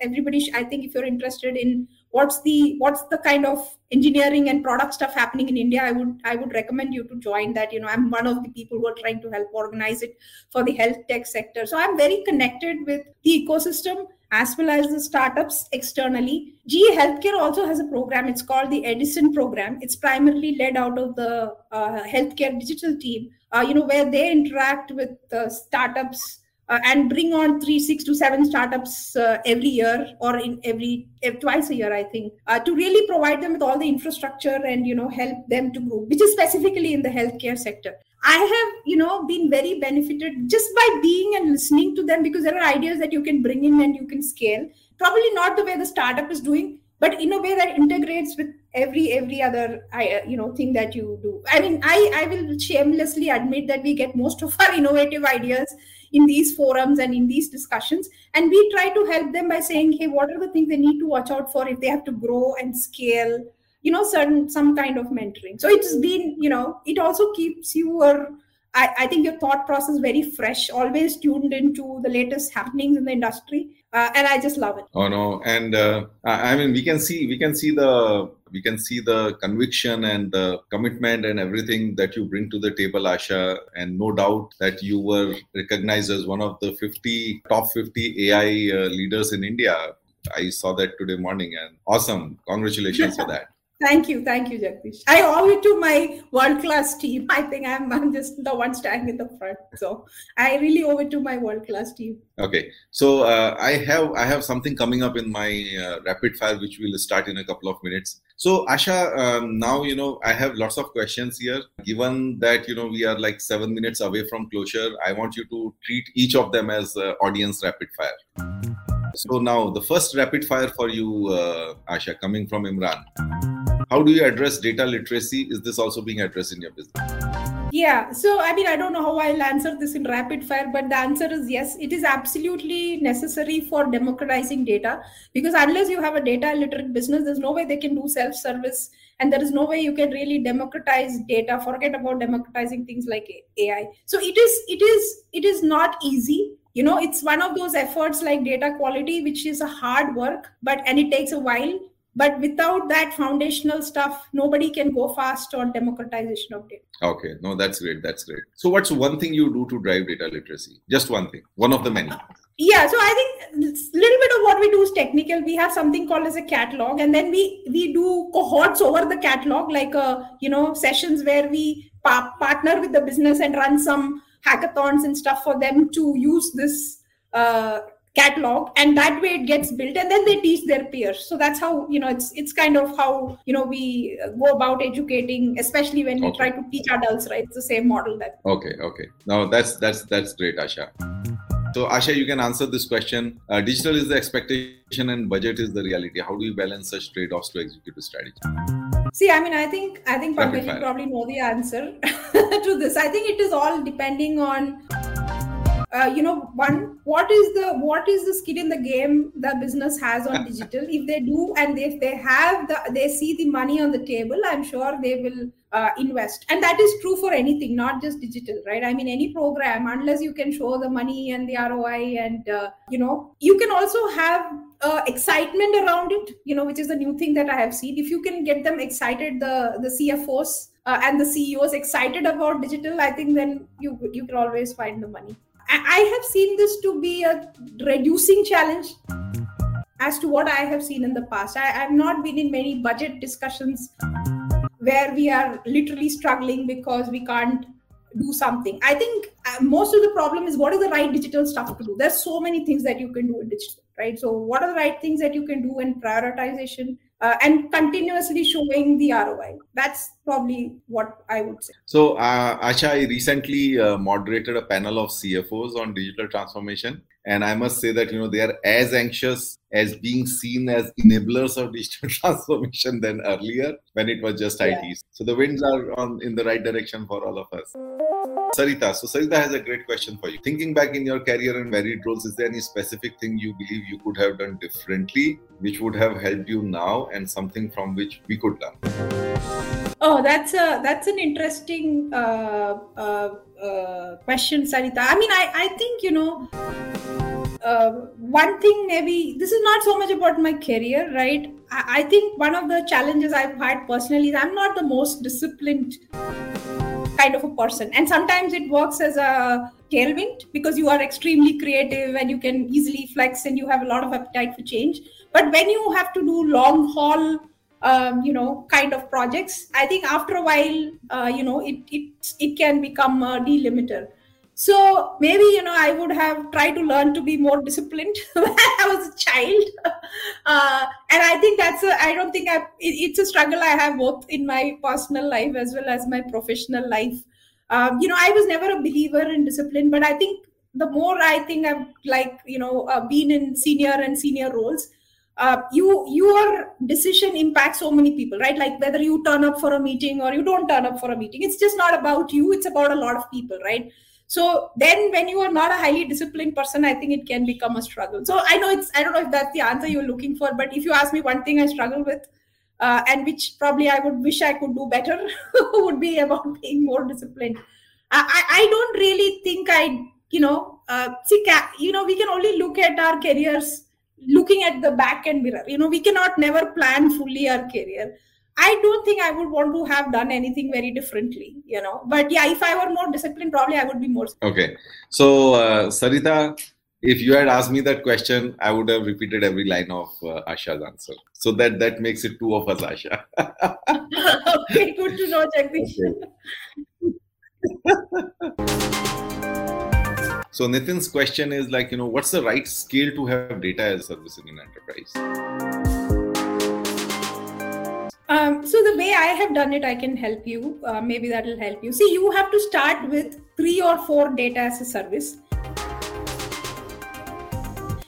I think if you're interested in what's the kind of engineering and product stuff happening in India, I would recommend you to join that. I'm one of the people who are trying to help organize it for the health tech sector. So I'm very connected with the ecosystem as well as the startups externally. GE Healthcare also has a program. It's called the Edison program. It's primarily led out of the healthcare digital team, where they interact with startups and bring on 3, 6 to 7 startups every year, or twice a year, I think, to really provide them with all the infrastructure and, help them to grow, which is specifically in the healthcare sector. I have, been very benefited just by being and listening to them, because there are ideas that you can bring in and you can scale. Probably not the way the startup is doing, but in a way that integrates with every other, thing that you do. I mean, I will shamelessly admit that we get most of our innovative ideas in these forums and in these discussions. And we try to help them by saying, hey, what are the things they need to watch out for if they have to grow and scale, some kind of mentoring. So it's been, it also keeps your thought process very fresh, always tuned into the latest happenings in the industry. And I just love it. Oh no. And we can see the conviction and the commitment and everything that you bring to the table, Asha. And no doubt that you were recognized as one of the top 50 AI leaders in India. I saw that today morning, and awesome. Congratulations for that. Thank you, Jagdish. I owe it to my world-class team. I think I'm just the one standing in the front, so I really owe it to my world-class team. Okay, so I have something coming up in my rapid fire, which we'll start in a couple of minutes. So Asha, now I have lots of questions here. Given that we are like 7 minutes away from closure, I want you to treat each of them as audience rapid fire. So now the first rapid fire for you, Asha, coming from Imran. How do you address data literacy? Is this also being addressed in your business? Yeah. So, I don't know how I'll answer this in rapid fire, but the answer is yes. It is absolutely necessary for democratizing data, because unless you have a data literate business, there's no way they can do self-service, and there is no way you can really democratize data. Forget about democratizing things like AI. So it is not easy. It's one of those efforts like data quality, which is a hard work, and it takes a while. But without that foundational stuff, nobody can go fast on democratization of data. Okay. No, that's great. So what's one thing you do to drive data literacy? Just one thing, one of the many. Yeah. So I think a little bit of what we do is technical. We have something called as a catalog, and then we do cohorts over the catalog, like, sessions where we partner with the business and run some hackathons and stuff for them to use this catalog, and that way it gets built, and then they teach their peers. So that's how it's kind of how we go about educating, especially when we try to teach adults, right? It's the same model that. Okay. Now that's great, Asha. So Asha, you can answer this question. Digital is the expectation and budget is the reality. How do you balance such trade-offs to execute a strategy? See, I think Pankaj, you probably know the answer to this. I think it is all depending on, one, what is the skin in the game the business has on digital. If they do, and if they have, they see the money on the table, I'm sure they will invest. And that is true for anything, not just digital, right? Any program, unless you can show the money and the ROI, and, you can also have excitement around it, which is a new thing that I have seen. If you can get them excited, the CFOs and the CEOs excited about digital, I think then you can always find the money. I have seen this to be a reducing challenge as to what I have seen in the past. I have not been in many budget discussions where we are literally struggling because we can't do something. I think most of the problem is what is the right digital stuff to do. There's so many things that you can do in digital. right? So what are the right things that you can do, and prioritization, and continuously showing the ROI. That's probably what I would say. So Asha, I recently moderated a panel of CFOs on digital transformation. And I must say that, you know, they are as anxious as being seen as enablers of digital transformation than earlier when it was just IT. So the winds are in the right direction for all of us. Sarita. So Sarita has a great question for you. Thinking back in your career and varied roles, is there any specific thing you believe you could have done differently, which would have helped you now, and something from which we could learn? Oh, that's an interesting question, Sarita. I mean, I think, you know, one thing maybe, this is not so much about my career, right? I think one of the challenges I've had personally is I'm not the most disciplined kind of a person. And sometimes it works as a tailwind because you are extremely creative and you can easily flex and you have a lot of appetite for change. But when you have to do long haul, you know, kind of projects, I think after a while, you know, it can become a delimiter. So maybe, you know, I would have tried to learn to be more disciplined when I was a child. And I think it's a struggle I have both in my personal life as well as my professional life. You know, I was never a believer in discipline, but I think the more I've been in senior roles, your decision impacts so many people, right? Like whether you turn up for a meeting or you don't turn up for a meeting, it's just not about you. It's about a lot of people, right? So then when you are not a highly disciplined person, I think it can become a struggle. So I don't know if that's the answer you're looking for, but if you ask me one thing I struggle with, and which probably I would wish I could do better would be about being more disciplined. I don't really think we can only look at our careers looking at the back end mirror. You know, we cannot never plan fully our career. I don't think I would want to have done anything very differently, you know, but yeah, if I were more disciplined, probably I would be more. Okay. So Sarita, if you had asked me that question, I would have repeated every line of Asha's answer. So that makes it two of us, Asha. Okay, good to know, Jagdish. Okay. So Nitin's question is like, you know, what's the right scale to have data as a service in an enterprise? So the way I have done it, I can help you. Maybe that will help you. See, you have to start with 3 or 4 data as a service.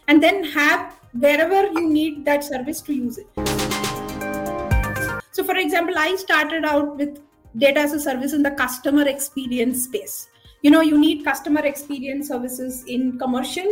And then have wherever you need that service to use it. So for example, I started out with data as a service in the customer experience space. You know, you need customer experience services in commercial,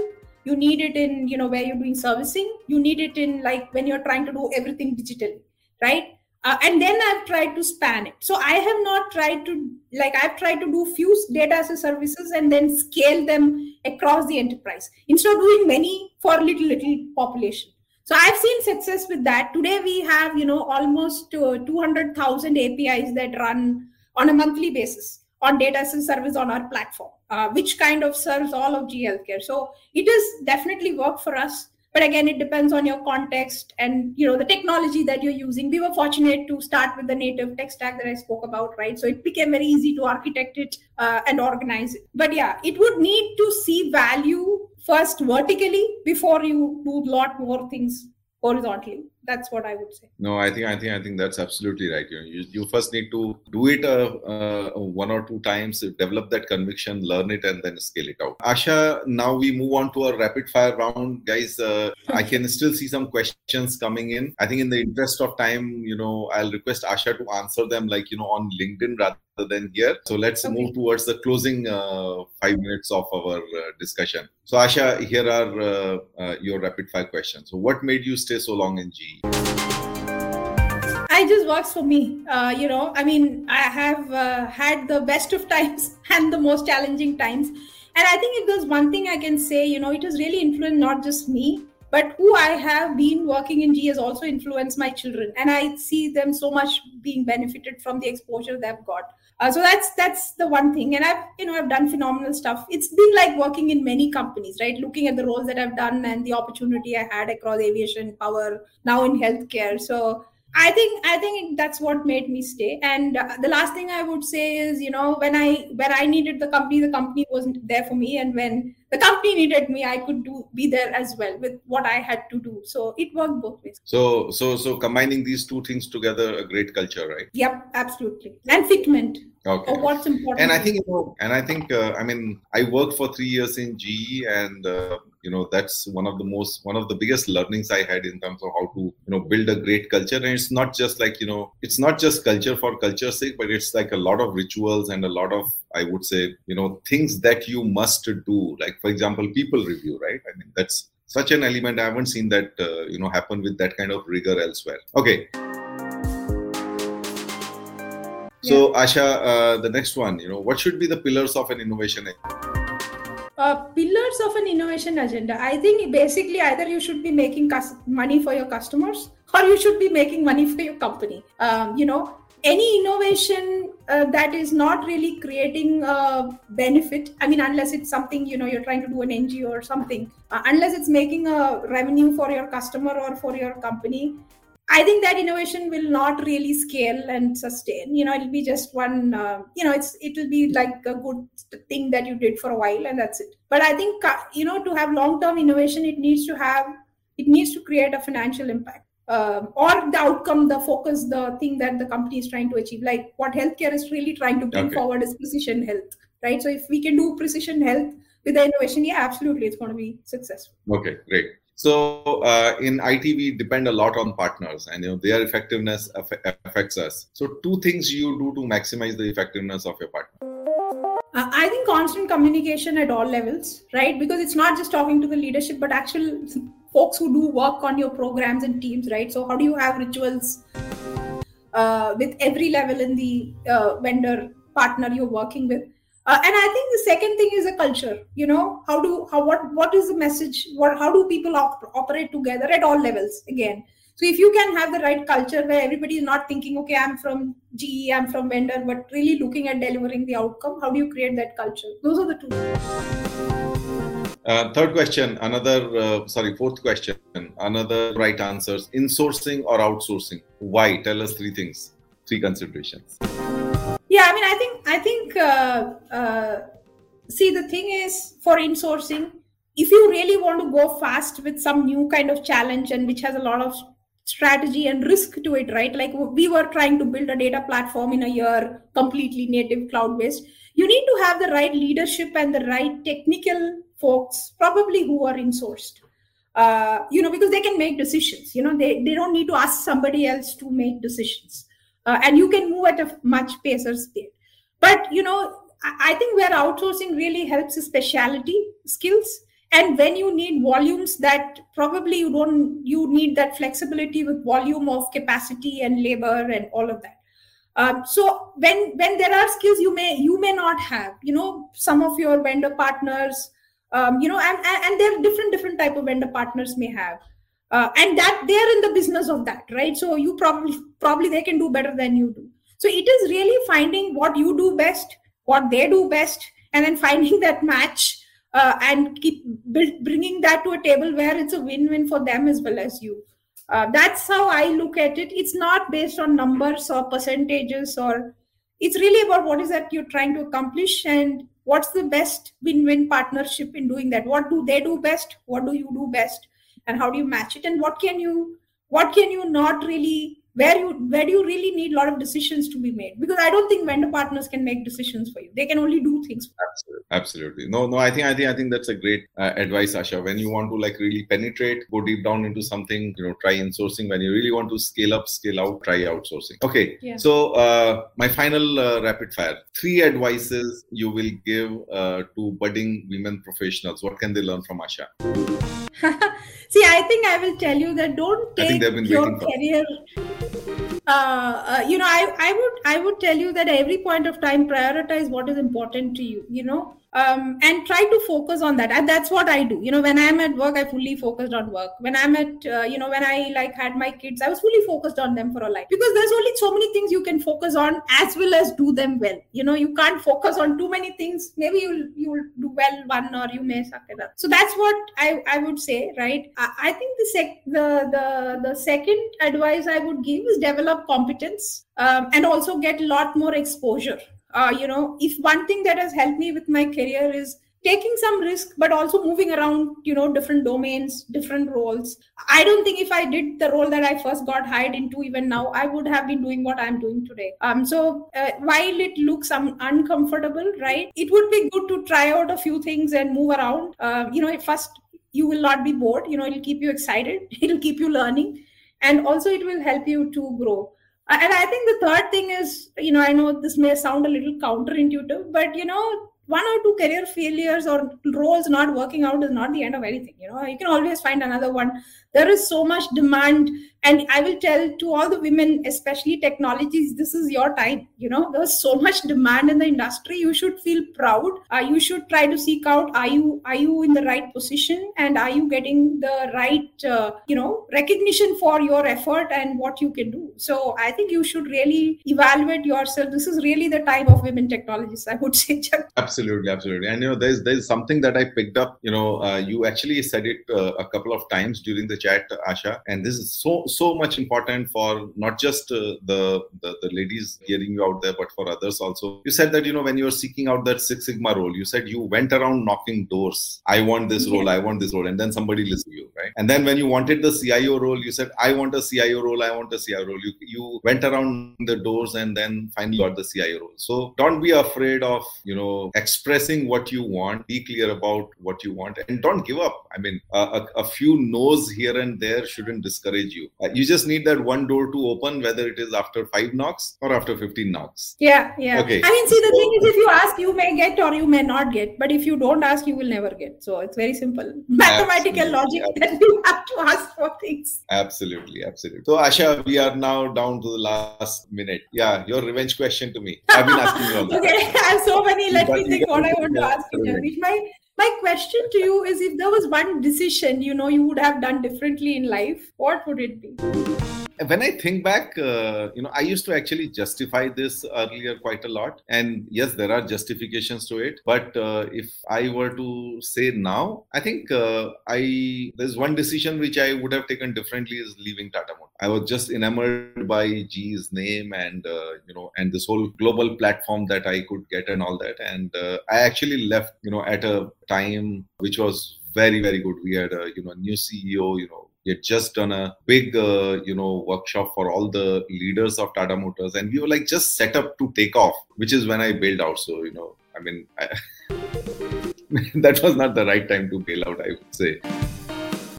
you need it in, you know, where you're doing servicing, you need it in like when you're trying to do everything digitally, right? And then I've tried to span it. So I have not tried to, like, I've tried to do few data as a services and then scale them across the enterprise instead of doing many for little population. So I've seen success with that. Today we have, you know, almost 200,000 APIs that run on a monthly basis on data as a service on our platform, which kind of serves all of GE Healthcare. So it is definitely work for us, but again, it depends on your context and, you know, the technology that you're using. We were fortunate to start with the native tech stack that I spoke about, right? So it became very easy to architect it and organize it. But yeah, it would need to see value first vertically before you do a lot more things horizontally. That's what I would say. No, I think that's absolutely right. You first need to do it 1 or 2 times, develop that conviction, learn it, and then scale it out. Asha, now we move on to our rapid fire round, guys. I can still see some questions coming in. I think in the interest of time, you know, I'll request Asha to answer them, like, you know, on LinkedIn rather than here. So let's move towards the closing 5 minutes of our discussion. So Asha, here are your rapid fire questions. So what made you stay so long in GE? It just works for me. You know, I mean, I have had the best of times and the most challenging times. And I think if there's one thing I can say, you know, it has really influenced not just me, but who I have been working in GE has also influenced my children. And I see them so much being benefited from the exposure they've got. So that's the one thing. And I've done phenomenal stuff. It's been like working in many companies, right? Looking at the roles that I've done and the opportunity I had across aviation, power, now in healthcare. So I think that's what made me stay. And the last thing I would say is, you know, when I needed the company was there for me. And when the company needed me, I could be there as well with what I had to do. So it worked both ways. So combining these two things together, a great culture, right? Yep, absolutely. And fitment. Okay. What's important. And I think, I worked for 3 years in GE, and that's one of the biggest learnings I had in terms of how to build a great culture. And it's not just like it's not just culture for culture's sake, but it's like a lot of rituals and a lot of, I would say, things that you must do. Like, for example, people review, right? I mean, that's such an element I haven't seen that happen with that kind of rigor elsewhere. Okay. So, Asha, the next one, what should be the pillars of an innovation agenda? Pillars of an innovation agenda. I think basically either you should be making money for your customers or you should be making money for your company. Any innovation that is not really creating a benefit, unless it's something, you're trying to do an NGO or something, unless it's making a revenue for your customer or for your company, I think that innovation will not really scale and sustain. It'll be just one, it'll be like a good thing that you did for a while and that's it. But I think, to have long-term innovation, it needs to create a financial impact. Or the outcome, the focus, the thing that the company is trying to achieve. Like what healthcare is really trying to bring forward is precision health, right? So if we can do precision health with the innovation, yeah, absolutely, it's going to be successful. Okay, great. So in IT, we depend a lot on partners, and their effectiveness affects us. So two things you do to maximize the effectiveness of your partner. I think constant communication at all levels, right? Because it's not just talking to the leadership, but actual folks who do work on your programs and teams, right? So how do you have rituals with every level in the vendor partner you're working with? And I think the second thing is a culture, what is the message? How do people operate together at all levels again? So if you can have the right culture where everybody is not thinking, okay, I'm from GE, I'm from vendor, but really looking at delivering the outcome, how do you create that culture? Those are the two. Fourth question, another right answers, insourcing or outsourcing? Why? Tell us three things, three considerations. Yeah, the thing is, for insourcing, if you really want to go fast with some new kind of challenge and which has a lot of strategy and risk to it, right? Like we were trying to build a data platform in a year, completely native cloud-based. You need to have the right leadership and the right technical folks, probably who are insourced, because they can make decisions. They don't need to ask somebody else to make decisions. And you can move at a much pacer speed. But, I think where outsourcing really helps is specialty skills. And when you need volumes that probably you need that flexibility with volume of capacity and labor and all of that. So when there are skills you may not have, some of your vendor partners, and there are different type of vendor partners may have. And that they're in the business of that, right? So you probably they can do better than you do. So it is really finding what you do best, what they do best, and then finding that match and keep bringing that to a table where it's a win-win for them as well as you. That's how I look at it. It's not based on numbers or percentages, or it's really about what is that you're trying to accomplish and what's the best win-win partnership in doing that. What do they do best? What do you do best? And how do you match it? And where do you really need a lot of decisions to be made? Because I don't think vendor partners can make decisions for you. They can only do things for you. Absolutely. No. I think that's a great advice, Asha. When you want to really penetrate, go deep down into something, try insourcing. When you really want to scale up, scale out, try outsourcing. Okay. Yeah. So my final rapid fire: 3 advices you will give to budding women professionals. What can they learn from Asha? See, I think I will tell you that don't take your career. I would tell you that at every point of time, prioritize what is important to you, and try to focus on that. And that's what I do. When I'm at work, I fully focused on work. When I'm at, when I had my kids, I was fully focused on them for a life, because there's only so many things you can focus on as well as do them well. You can't focus on too many things. Maybe you'll do well one, or you may suck it up. So that's what I would say, right? I think the second advice I would give is develop competence and also get a lot more exposure. If one thing that has helped me with my career is taking some risk, but also moving around, you know, different domains, different roles. I don't think if I did the role that I first got hired into even now, I would have been doing what I'm doing today. So while it looks uncomfortable, right, it would be good to try out a few things and move around. At first, you will not be bored. You know, it'll keep you excited. It'll keep you learning. And also it will help you to grow. And I think the third thing is, you know, I know this may sound a little counterintuitive, but, you know, one or two career failures or roles not working out is not the end of anything. You know, you can always find another one. There is so much demand. And I will tell to all the women, especially technologies, this is your time. You know, there's so much demand in the industry. You should feel proud. You should try to seek out, are you in the right position? And are you getting the right, recognition for your effort and what you can do? So I think you should really evaluate yourself. This is really the time of women technologists, I would say. Absolutely. And, you know, there's something that I picked up, you actually said it a couple of times during the chat, Asha, and this is so much important for not just the ladies hearing you out there, but for others also. You said that, you know, when you're seeking out that Six Sigma role, you said you went around knocking doors. I want this role. I want this role. And then somebody listened to you, right? And then when you wanted the CIO role, you said, I want a CIO role. I want a CIO role. You went around the doors and then finally got the CIO role. So don't be afraid of, you know, expressing what you want. Be clear about what you want and don't give up. I mean, a few no's here and there shouldn't discourage you. You just need that one door to open, whether it is after 5 knocks or after 15 knocks. Yeah. Okay. I mean, see, the thing is, if you ask, you may get or you may not get. But if you don't ask, you will never get. So it's very simple. Mathematical logic that you have to ask for things. Absolutely. So, Asha, we are now down to the last minute. Yeah, your revenge question to me. I've been asking you all that. Okay, I have so many. Let me think what I want to ask you, Jagdish. My question to you is, if there was one decision, you know, you would have done differently in life, what would it be? When I think back, I used to actually justify this earlier quite a lot. And yes, there are justifications to it. But if I were to say now, I think there's one decision which I would have taken differently is leaving Tata Motors. I was just enamored by GE's name and, and this whole global platform that I could get and all that. And I actually left, at a time which was very, very good. We had a, new CEO, we had just done a big, workshop for all the leaders of Tata Motors. And we were like just set up to take off, which is when I bailed out. So, that was not the right time to bail out, I would say.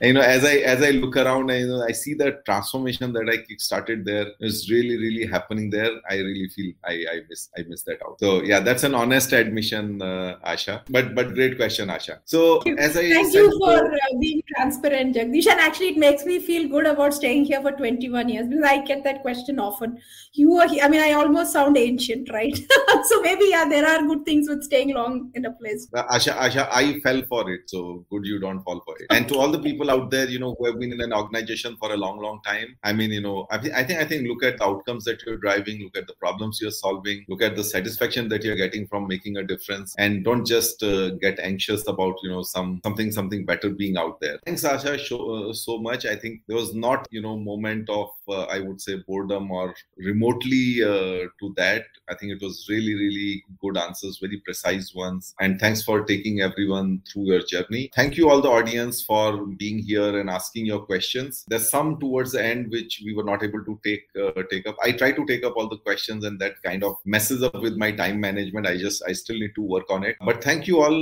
As I look around, I see that transformation that I kickstarted there is really, really happening there. I really feel I miss that out. So yeah, that's an honest admission, Asha. But great question, Asha. So thank you for being transparent, Jagdish. And actually, it makes me feel good about staying here for 21 years because I get that question often. You are here. I mean, I almost sound ancient, right? So maybe there are good things with staying long in a place. Asha, I fell for it. So good, you don't fall for it. And to all the people out there, who have been in an organization for a long time. I mean, I think look at the outcomes that you're driving, look at the problems you're solving, look at the satisfaction that you're getting from making a difference, and don't just get anxious about, something better being out there. Thanks, Asha, so much. I think there was not, moment of, I would say, boredom or remotely to that. I think it was really, really good answers, very precise ones. And thanks for taking everyone through your journey. Thank you all the audience for being here and asking your questions. There's some towards the end which we were not able to take up. I try to take up all the questions and that kind of messes up with my time management. I still need to work on it. But thank you all.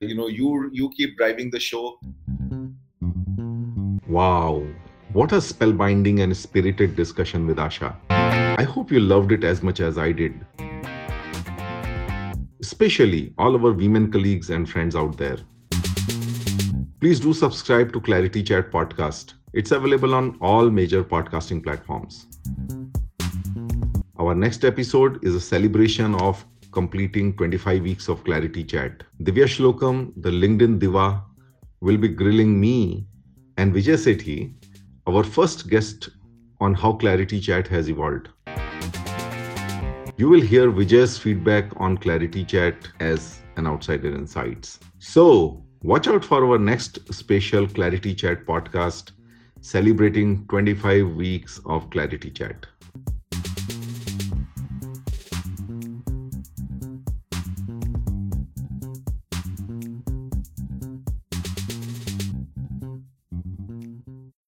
You keep driving the show. Wow. What a spellbinding and spirited discussion with Asha. I hope you loved it as much as I did. Especially all our women colleagues and friends out there. Please do subscribe to ClariTea Chat podcast. It's available on all major podcasting platforms. Our next episode is a celebration of completing 25 weeks of ClariTea Chat. Divya Shlokam, the LinkedIn Diva, will be grilling me and Vijay Sethi, our first guest, on how ClariTea Chat has evolved. You will hear Vijay's feedback on ClariTea Chat as an outsider insights. So, watch out for our next special ClariTea Chat podcast celebrating 25 weeks of ClariTea Chat.